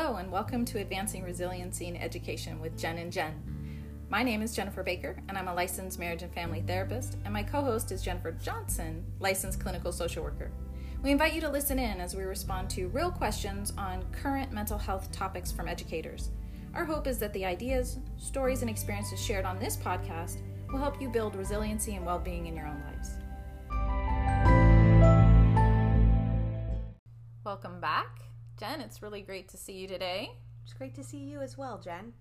Hello and welcome to Advancing Resiliency in Education with Jen and Jen. My name is Jennifer Baker and I'm a licensed marriage and family therapist, and my co-host is Jennifer Johnson, licensed clinical social worker. We invite you to listen in as we respond to real questions on current mental health topics from educators. Our hope is that the ideas, stories, and experiences shared on this podcast will help you build resiliency and well-being in your own lives. Welcome back. Jen, it's really great to see you today. It's great to see you as well, Jen.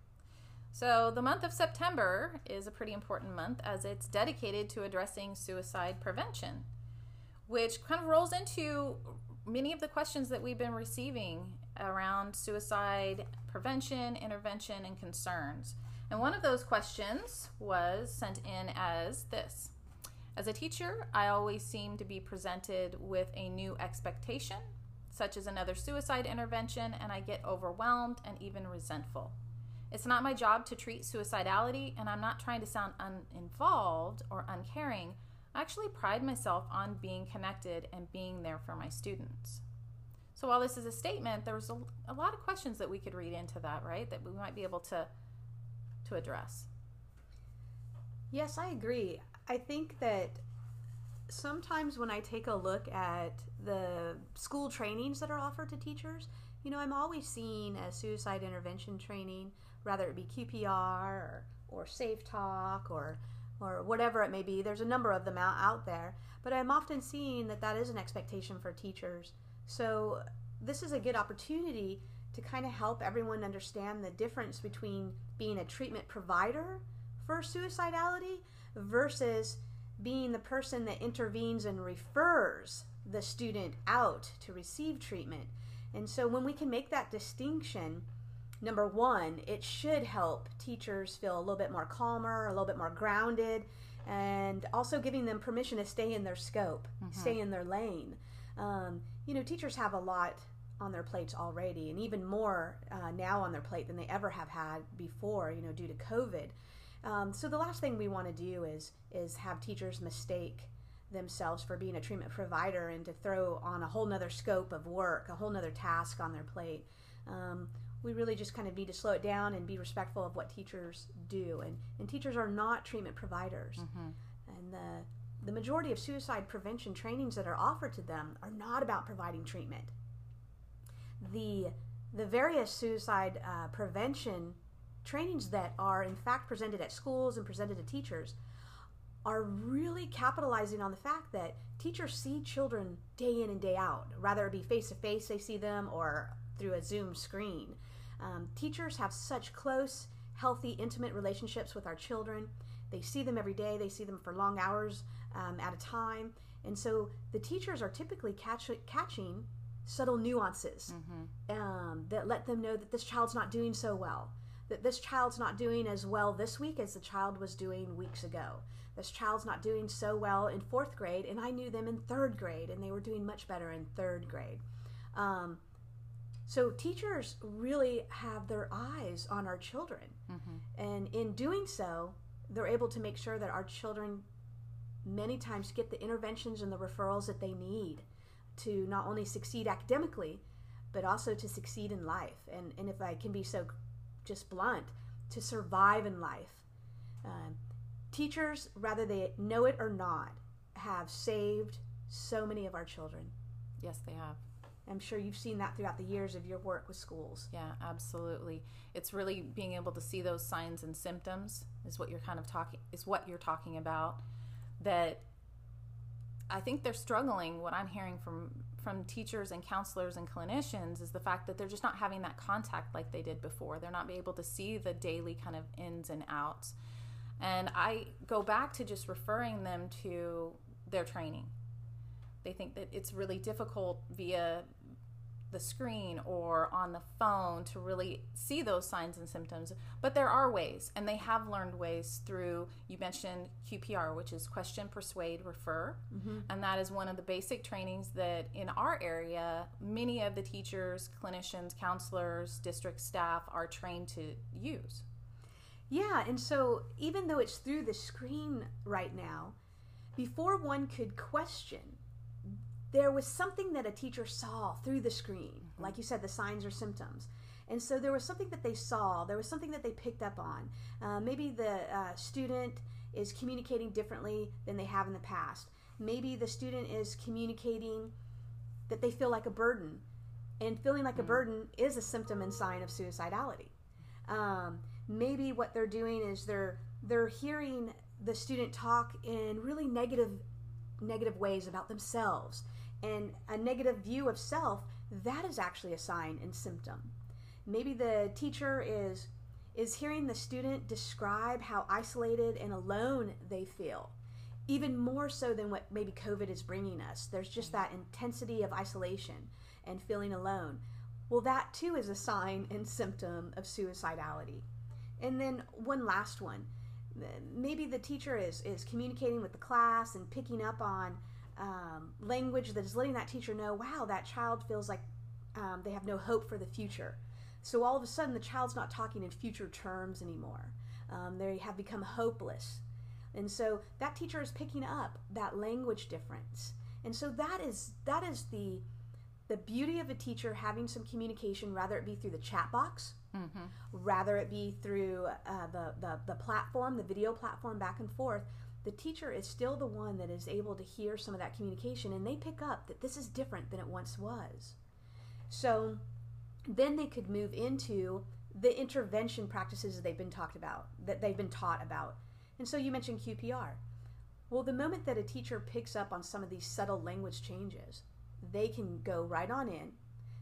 So the month of September is a pretty important month as it's dedicated to addressing suicide prevention, which kind of rolls into many of the questions that we've been receiving around suicide prevention, intervention, and concerns. And one of those questions was sent in as this. As a teacher, I always seem to be presented with a new expectation, such as another suicide intervention, and I get overwhelmed and even resentful. It's not my job to treat suicidality, and I'm not trying to sound uninvolved or uncaring. I actually pride myself on being connected and being there for my students. So while this is a statement, there's a lot of questions that we could read into that, right, that we might be able to address. Yes, I agree. I think that sometimes when I take a look at the school trainings that are offered to teachers, you know, I'm always seeing a suicide intervention training, whether it be QPR or Safe Talk or whatever it may be. There's a number of them out there, but I'm often seeing that is an expectation for teachers. So this is a good opportunity to kind of help everyone understand the difference between being a treatment provider for suicidality versus being the person that intervenes and refers the student out to receive treatment. And so when we can make that distinction, number one, it should help teachers feel a little bit more calmer, a little bit more grounded, and also giving them permission to stay in their scope, stay in their lane. You know, teachers have a lot on their plates already, and even more now on their plate than they ever have had before, you know, due to COVID. So the last thing we want to do is have teachers mistake themselves for being a treatment provider and to throw on a whole nother scope of work, a whole nother task on their plate. We really just kind of need to slow it down and be respectful of what teachers do. And teachers are not treatment providers. And the majority of suicide prevention trainings that are offered to them are not about providing treatment. The various suicide prevention trainings that are in fact presented at schools and presented to teachers are really capitalizing on the fact that teachers see children day in and day out, rather it be face-to-face they see them or through a Zoom screen. Teachers have such close, healthy, intimate relationships with our children. They see them every day. They see them for long hours at a time. And so the teachers are typically catching subtle nuances that let them know that this child's not doing so well, that this child's not doing as well this week as the child was doing weeks ago. This child's not doing so well in fourth grade, and I knew them in third grade, and they were doing much better in third grade. So teachers really have their eyes on our children. And in doing so, they're able to make sure that our children many times get the interventions and the referrals that they need to not only succeed academically, but also to succeed in life. And if I can be so just blunt, to survive in life. Teachers, whether they know it or not, have saved so many of our children. Yes, they have. I'm sure you've seen that throughout the years of your work with schools. Yeah, absolutely. It's really being able to see those signs and symptoms is what you're kind of talking about. That I think they're struggling. What I'm hearing from teachers and counselors and clinicians is the fact that they're just not having that contact like they did before. They're not able to see the daily kind of ins and outs. And I go back to just referring them to their training. They think that it's really difficult via the screen or on the phone to really see those signs and symptoms. But there are ways, and they have learned ways through, you mentioned QPR, which is Question, Persuade, Refer. And that is one of the basic trainings that in our area, many of the teachers, clinicians, counselors, district staff are trained to use. Yeah, and so even though it's through the screen right now, before one could question, there was something that a teacher saw through the screen, like you said, the signs or symptoms. And so there was something that they saw, there was something that they picked up on. Maybe the student is communicating differently than they have in the past. Maybe the student is communicating that they feel like a burden, and feeling like a burden is a symptom and sign of suicidality. Maybe what they're doing is they're hearing the student talk in really negative ways about themselves, and a negative view of self. That is actually a sign and symptom. Maybe the teacher is hearing the student describe how isolated and alone they feel, even more so than what maybe COVID is bringing us. There's just that intensity of isolation and feeling alone. Well, that too is a sign and symptom of suicidality. And then one last one. Maybe the teacher is communicating with the class and picking up on language that is letting that teacher know, wow, that child feels like they have no hope for the future. So all of a sudden the child's not talking in future terms anymore. They have become hopeless. And so that teacher is picking up that language difference. And so that is the beauty of a teacher having some communication, rather it be through the chat box, mm-hmm. rather it be through the platform, the video platform back and forth. The teacher is still the one that is able to hear some of that communication, and they pick up that this is different than it once was. So then they could move into the intervention practices that they've been taught about. And so you mentioned QPR. Well, the moment that a teacher picks up on some of these subtle language changes, they can go right on in,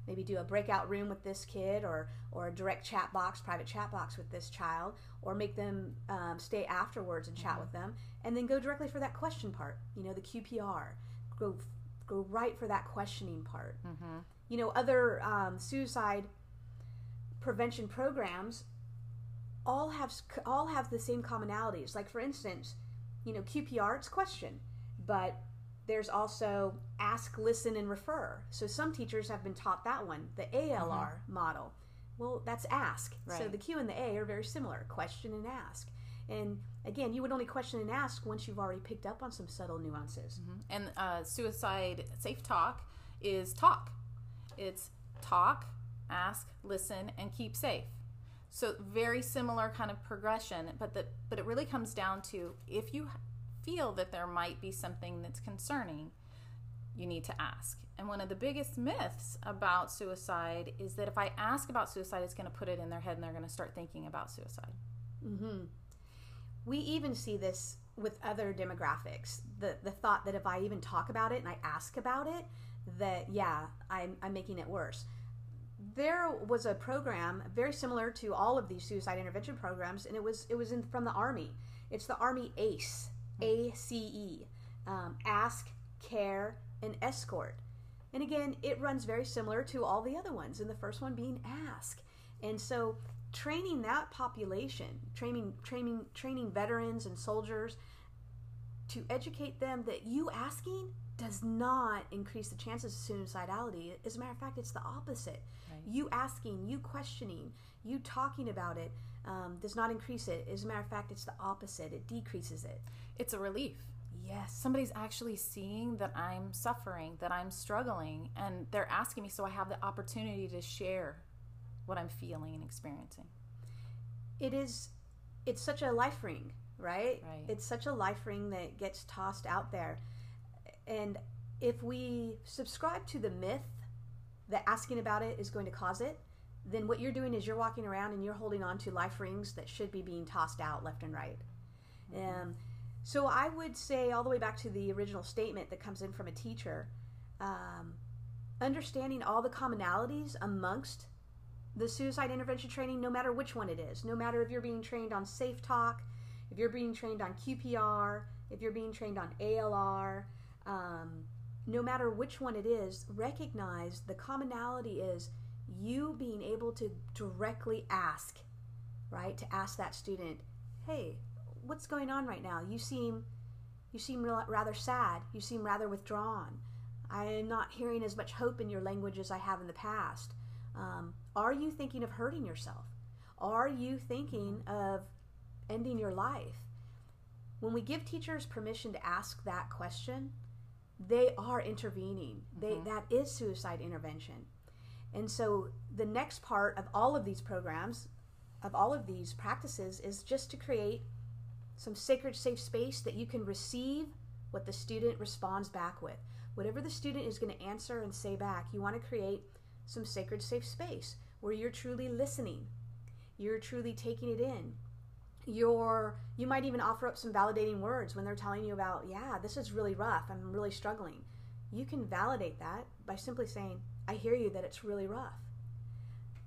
maybe do a breakout room with this kid, or a direct chat box, private chat box with this child, or make them stay afterwards and chat mm-hmm. with them, and then go directly for that question part, the QPR, go right for that questioning part. Mm-hmm. Other suicide prevention programs all have the same commonalities. Like, for instance, QPR, it's question, but there's also ask, listen, and refer. So some teachers have been taught that one, the ALR mm-hmm. model. Well, that's ask. Right. So the Q and the A are very similar, question and ask. And again, you would only question and ask once you've already picked up on some subtle nuances. Mm-hmm. And suicide safe talk is talk. It's talk, ask, listen, and keep safe. So very similar kind of progression, but it really comes down to, if you feel that there might be something that's concerning, you need to ask. And one of the biggest myths about suicide is that if I ask about suicide, it's going to put it in their head and they're going to start thinking about suicide. Mm-hmm. We even see this with other demographics. The thought that if I even talk about it and I ask about it, that, yeah, I'm making it worse. There was a program very similar to all of these suicide intervention programs, and it was from the Army. It's the Army ACE, ACE, Ask, Care, and Escort. And again, it runs very similar to all the other ones, and the first one being ask. And so training that population, training veterans and soldiers to educate them that you asking does not increase the chances of suicidality. As a matter of fact, it's the opposite. Right. You asking, you questioning, you talking about it does not increase it. As a matter of fact, it's the opposite. It decreases it. It's a relief. Yes. Somebody's actually seeing that I'm suffering, that I'm struggling, and they're asking me, so I have the opportunity to share what I'm feeling and experiencing. It's such a life ring, right? Right. It's such a life ring that gets tossed out there. And if we subscribe to the myth that asking about it is going to cause it, then what you're doing is you're walking around and you're holding on to life rings that should be being tossed out left and right. Mm-hmm. So I would say, all the way back to the original statement that comes in from a teacher, understanding all the commonalities amongst the suicide intervention training, no matter which one it is, no matter if you're being trained on Safe Talk, if you're being trained on QPR, if you're being trained on ALR, no matter which one it is, recognize the commonality is you being able to directly ask, right? To ask that student, hey, what's going on right now? You seem rather sad. You seem rather withdrawn. I am not hearing as much hope in your language as I have in the past. Are you thinking of hurting yourself? Are you thinking of ending your life? When we give teachers permission to ask that question, they are intervening. Mm-hmm. That is suicide intervention. And so the next part of all of these programs, of all of these practices, is just to create some sacred safe space that you can receive what the student responds back with. Whatever the student is going to answer and say back, you want to create some sacred safe space where you're truly listening, you're truly taking it in. You might even offer up some validating words when they're telling you about, yeah, this is really rough, I'm really struggling. You can validate that by simply saying, I hear you that it's really rough.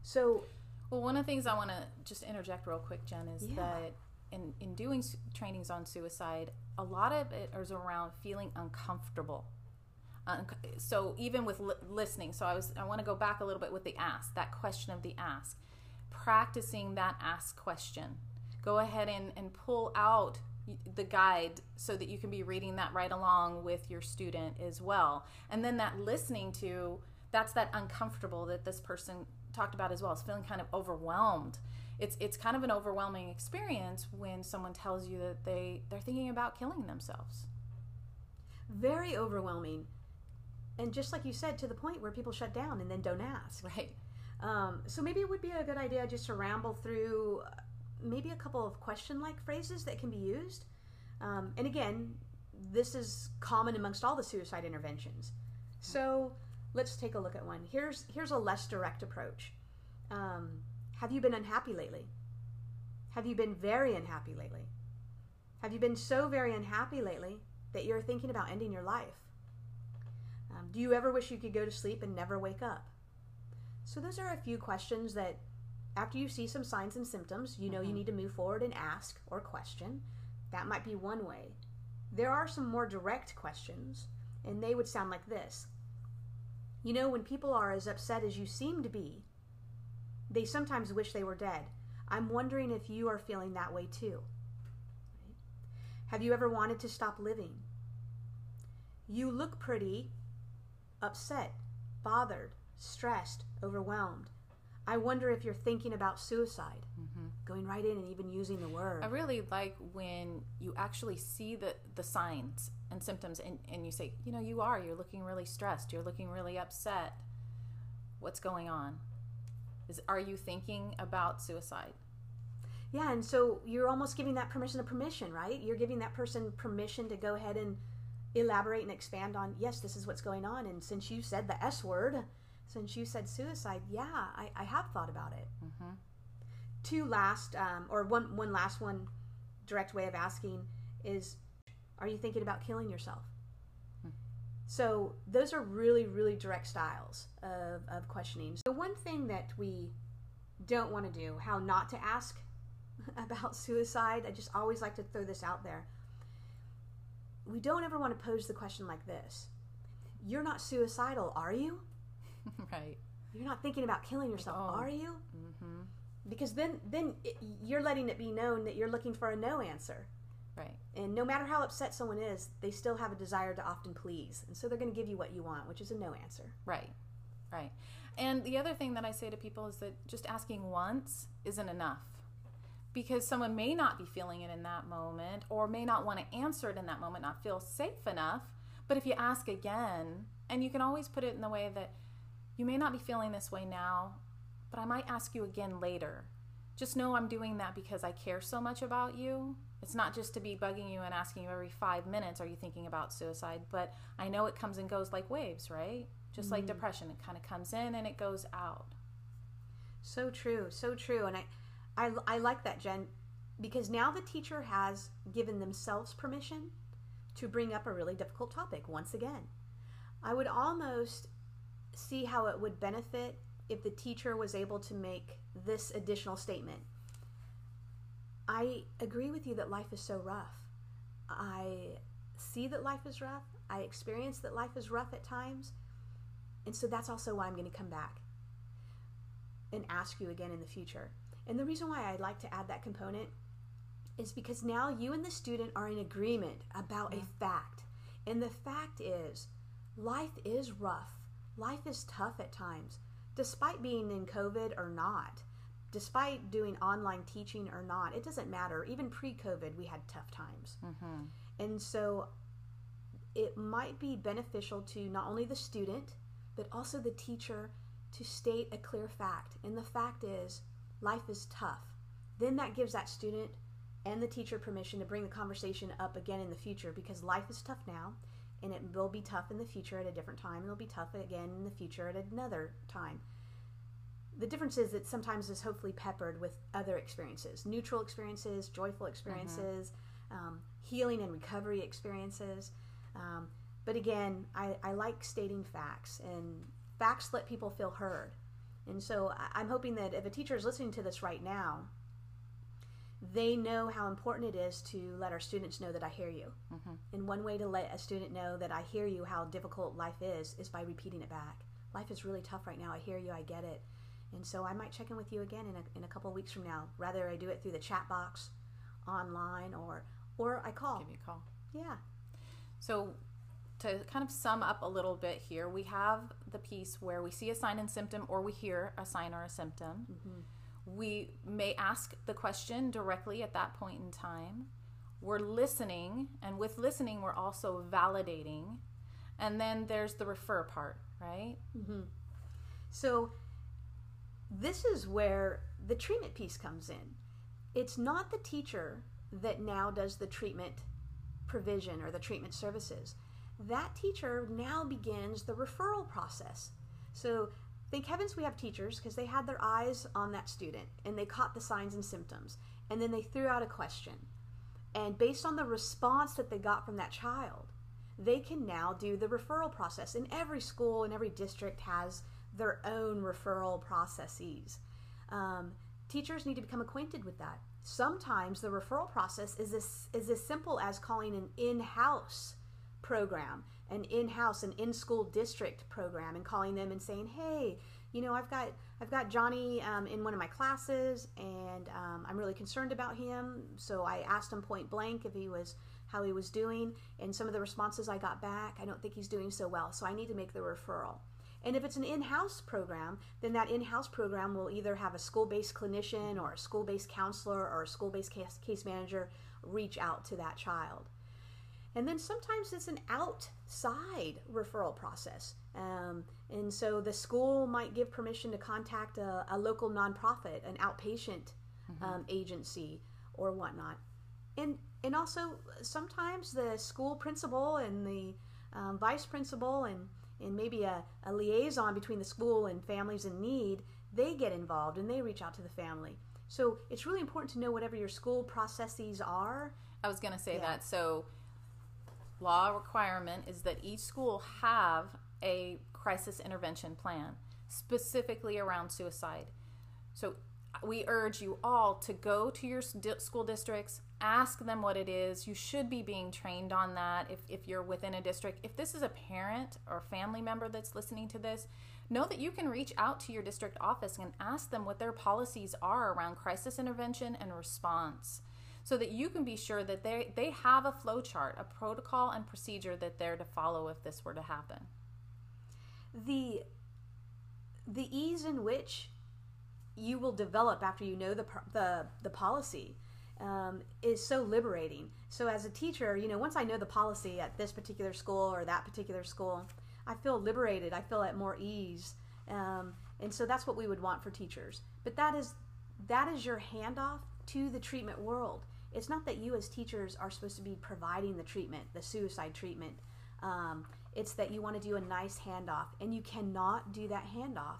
So, well, one of the things I want to just interject real quick, Jen, is that in doing trainings on suicide, a lot of it is around feeling uncomfortable. So even with listening, so I want to go back a little bit with the ask, that question of the ask, practicing that ask question. Go ahead and pull out the guide so that you can be reading that right along with your student as well. And then that listening to, that's that uncomfortable that this person talked about as well. It's feeling kind of overwhelmed. It's kind of an overwhelming experience when someone tells you that they're thinking about killing themselves. Very overwhelming. And just like you said, to the point where people shut down and then don't ask. Right. So maybe it would be a good idea just to ramble through maybe a couple of question-like phrases that can be used. And again, this is common amongst all the suicide interventions. So let's take a look at one. Here's a less direct approach. Have you been unhappy lately? Have you been very unhappy lately? Have you been so very unhappy lately that you're thinking about ending your life? Do you ever wish you could go to sleep and never wake up? So those are a few questions that after you see some signs and symptoms, you know you need to move forward and ask or question. That might be one way. There are some more direct questions, and they would sound like this. You know, when people are as upset as you seem to be, they sometimes wish they were dead. I'm wondering if you are feeling that way too. Right? Have you ever wanted to stop living? You look pretty upset, bothered, stressed, overwhelmed. I wonder if you're thinking about suicide. Going right in and even using the word. I really like when you actually see the signs and symptoms and you say, you know, you're looking really stressed, you're looking really upset. What's going on? Are you thinking about suicide? Yeah, and so you're almost giving that permission, right? You're giving that person permission to go ahead and elaborate and expand on, yes, this is what's going on. And since you said the S word, since you said suicide, yeah, I have thought about it. One direct way of asking is, are you thinking about killing yourself? So those are really, really direct styles of questioning. So one thing that we don't want to do, how not to ask about suicide, I just always like to throw this out there. We don't ever want to pose the question like this. You're not suicidal, are you? Right. You're not thinking about killing yourself, are you? Because then you're letting it be known that you're looking for a no answer. Right. And no matter how upset someone is, they still have a desire to often please. And so they're going to give you what you want, which is a no answer. Right. Right. And the other thing that I say to people is that just asking once isn't enough. Because someone may not be feeling it in that moment or may not want to answer it in that moment, not feel safe enough. But if you ask again, and you can always put it in the way that, you may not be feeling this way now, but I might ask you again later. Just know I'm doing that because I care so much about you. It's not just to be bugging you and asking you every 5 minutes, are you thinking about suicide? But I know it comes and goes like waves, right? Just like depression, it kind of comes in and it goes out. So true, so true. And I like that, Jen, because now the teacher has given themselves permission to bring up a really difficult topic once again. I would almost see how it would benefit if the teacher was able to make this additional statement. I agree with you that life is so rough. I see that life is rough. I experience that life is rough at times. And so that's also why I'm going to come back and ask you again in the future. And the reason why I'd like to add that component is because now you and the student are in agreement about a fact. And the fact is, life is rough. Life is tough at times, despite being in COVID or not, despite doing online teaching or not. It doesn't matter. Even pre-COVID, we had tough times. And so it might be beneficial to not only the student, but also the teacher to state a clear fact, and the fact is life is tough. Then that gives that student and the teacher permission to bring the conversation up again in the future, because life is tough now, and it will be tough in the future at a different time, and it'll be tough again in the future at another time. The difference is that sometimes it's hopefully peppered with other experiences, neutral experiences, joyful experiences, healing and recovery experiences. But again, I like stating facts, and facts let people feel heard. And so I'm hoping that if a teacher is listening to this right now, they know how important it is to let our students know that I hear you. And one way to let a student know that I hear you, how difficult life is by repeating it back. Life is really tough right now. I hear you. I get it. And so I might check in with you again in a couple of weeks from now. Rather, I do it through the chat box, online, or I call. Give me a call. Yeah. So to kind of sum up a little bit here, we have the piece where we see a sign and symptom, or we hear a sign or a symptom. We may ask the question directly at that point in time. We're listening, and with listening, we're also validating. And then there's the refer part, right? So this is where the treatment piece comes in. It's not the teacher that now does the treatment provision or the treatment services. That teacher now begins the referral process. So thank heavens we have teachers, because they had their eyes on that student and they caught the signs and symptoms, and then they threw out a question. And based on the response that they got from that child, they can now do the referral process. And every school and every district has their own referral processes. Teachers need to become acquainted with that. Sometimes the referral process is as simple as calling an in-house program, an in-house, an in-school district program, and calling them and saying, hey, you know, I've got Johnny in one of my classes, and I'm really concerned about him. So I asked him point blank how he was doing, and some of the responses I got back, I don't think he's doing so well, so I need to make the referral. And if it's an in-house program, then that in-house program will either have a school-based clinician or a school-based counselor or a school-based case manager reach out to that child. And then sometimes it's an outside referral process. And so the school might give permission to contact a local nonprofit, an outpatient agency or whatnot. And also sometimes the school principal and the vice principal and maybe a liaison between the school and families in need, they get involved and they reach out to the family. So it's really important to know whatever your school processes are. I was going to say that. So law requirement is that each school have a crisis intervention plan specifically around suicide. So we urge you all to go to your school districts, ask them what it is. You should be being trained on that if you're within a district. If this is a parent or family member that's listening to this, know that you can reach out to your district office and ask them what their policies are around crisis intervention and response, so that you can be sure that they have a flow chart, a protocol and procedure that they're to follow if this were to happen. The ease in which you will develop after you know the policy is so liberating. So as a teacher, you know, once I know the policy at this particular school or that particular school, I feel liberated. I feel at more ease. And so that's what we would want for teachers. But that is your handoff to the treatment world. It's not that you as teachers are supposed to be providing the treatment, the suicide treatment. It's that you want to do a nice handoff, and you cannot do that handoff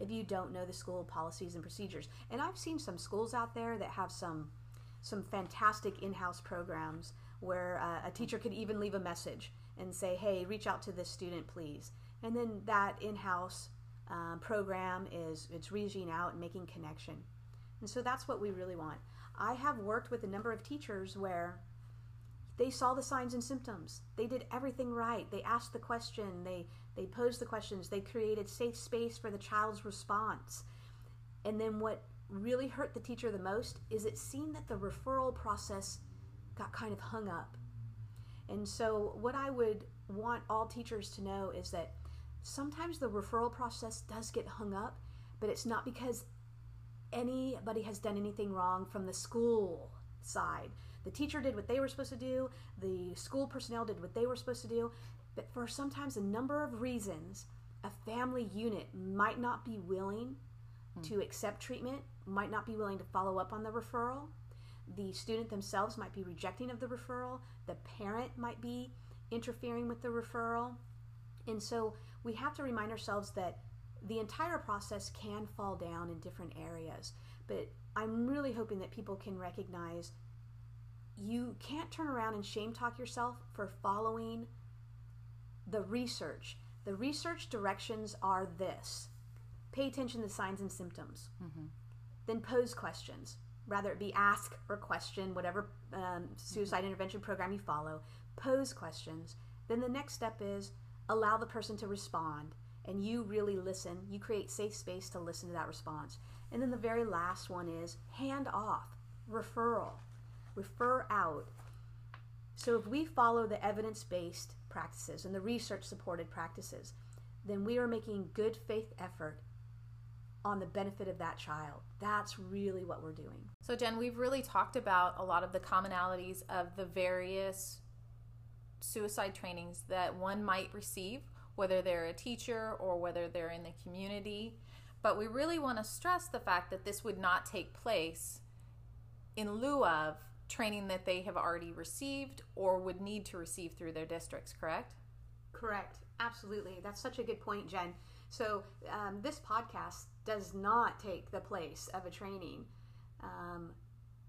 if you don't know the school policies and procedures. And I've seen some schools out there that have some fantastic in-house programs where a teacher could even leave a message and say, hey, reach out to this student, please. And then that in-house program it's reaching out and making connection. And so that's what we really want. I have worked with a number of teachers where they saw the signs and symptoms. They did everything right. They asked the question. They posed the questions. They created safe space for the child's response. And then what really hurt the teacher the most is it seemed that the referral process got kind of hung up. And so what I would want all teachers to know is that sometimes the referral process does get hung up, but it's not because anybody has done anything wrong from the school side. The teacher did what they were supposed to do, the school personnel did what they were supposed to do, but for sometimes a number of reasons, a family unit might not be willing to accept treatment, might not be willing to follow up on the referral. The student themselves might be rejecting of the referral. The parent might be interfering with the referral. And so we have to remind ourselves that the entire process can fall down in different areas. But I'm really hoping that people can recognize you can't turn around and shame talk yourself for following the research. The research directions are this. Pay attention to signs and symptoms. Mm-hmm. Then pose questions. Rather it be ask or question, whatever suicide intervention program you follow. Pose questions. Then the next step is allow the person to respond. And you really listen. You create safe space to listen to that response. And then the very last one is hand off, referral, refer out. So if we follow the evidence-based practices and the research-supported practices, then we are making good faith effort on the benefit of that child. That's really what we're doing. So Jen, we've really talked about a lot of the commonalities of the various suicide trainings that one might receive, whether they're a teacher or whether they're in the community. But we really want to stress the fact that this would not take place in lieu of training that they have already received or would need to receive through their districts, correct? Correct. Absolutely. That's such a good point, Jen. So this podcast does not take the place of a training.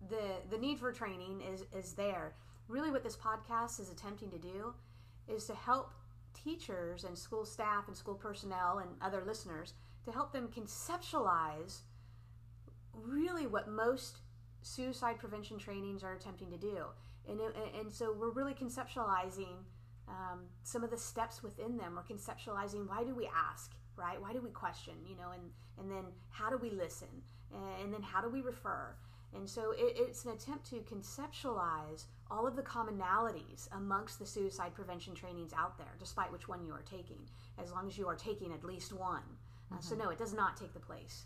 The need for training is there. Really what this podcast is attempting to do is to help teachers and school staff and school personnel and other listeners to help them conceptualize really what most suicide prevention trainings are attempting to do. And so we're really conceptualizing some of the steps within them. We're conceptualizing, why do we ask, right? Why do we question, you know, and then how do we listen? And then how do we refer? And so it's an attempt to conceptualize all of the commonalities amongst the suicide prevention trainings out there, despite which one you are taking, as long as you are taking at least one. So no, it does not take the place.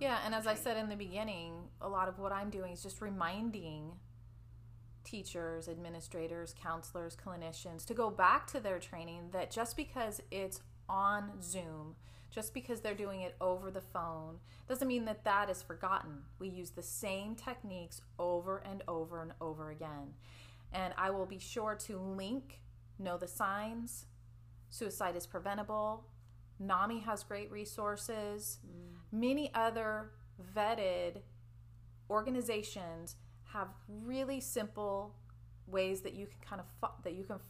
Yeah, and as I said in the beginning, a lot of what I'm doing is just reminding teachers, administrators, counselors, clinicians to go back to their training, that just because it's on Zoom, just because they're doing it over the phone, doesn't mean that that is forgotten. We use the same techniques over and over and over again. And I will be sure to link Know the Signs, Suicide is Preventable, NAMI has great resources. Many other vetted organizations have really simple ways that you can kind of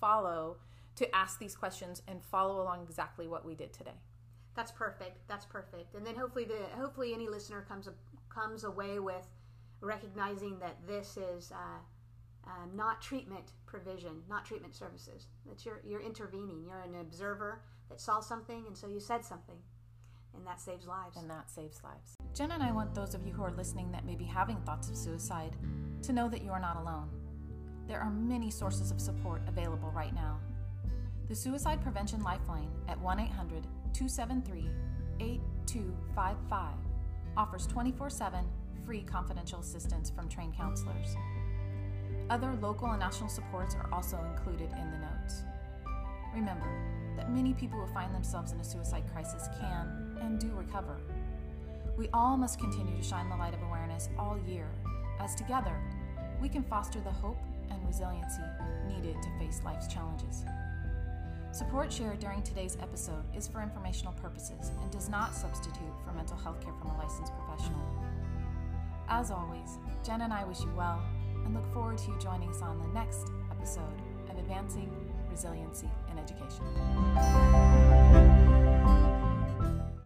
follow to ask these questions and follow along exactly what we did today. That's perfect. That's perfect. And then hopefully any listener comes away with recognizing that this is not treatment provision, not treatment services. That you're intervening. You're an observer that saw something, and so you said something, and that saves lives. And that saves lives. Jen and I want those of you who are listening that may be having thoughts of suicide to know that you are not alone. There are many sources of support available right now. The Suicide Prevention Lifeline at 1-800-273-8255 offers 24/7 free confidential assistance from trained counselors. Other local and national supports are also included in the notes. Remember that many people who find themselves in a suicide crisis can and do recover. We all must continue to shine the light of awareness all year, as together we can foster the hope and resiliency needed to face life's challenges. Support shared during today's episode is for informational purposes and does not substitute for mental health care from a licensed professional. As always, Jen and I wish you well and look forward to you joining us on the next episode of Advancing Resiliency in Education.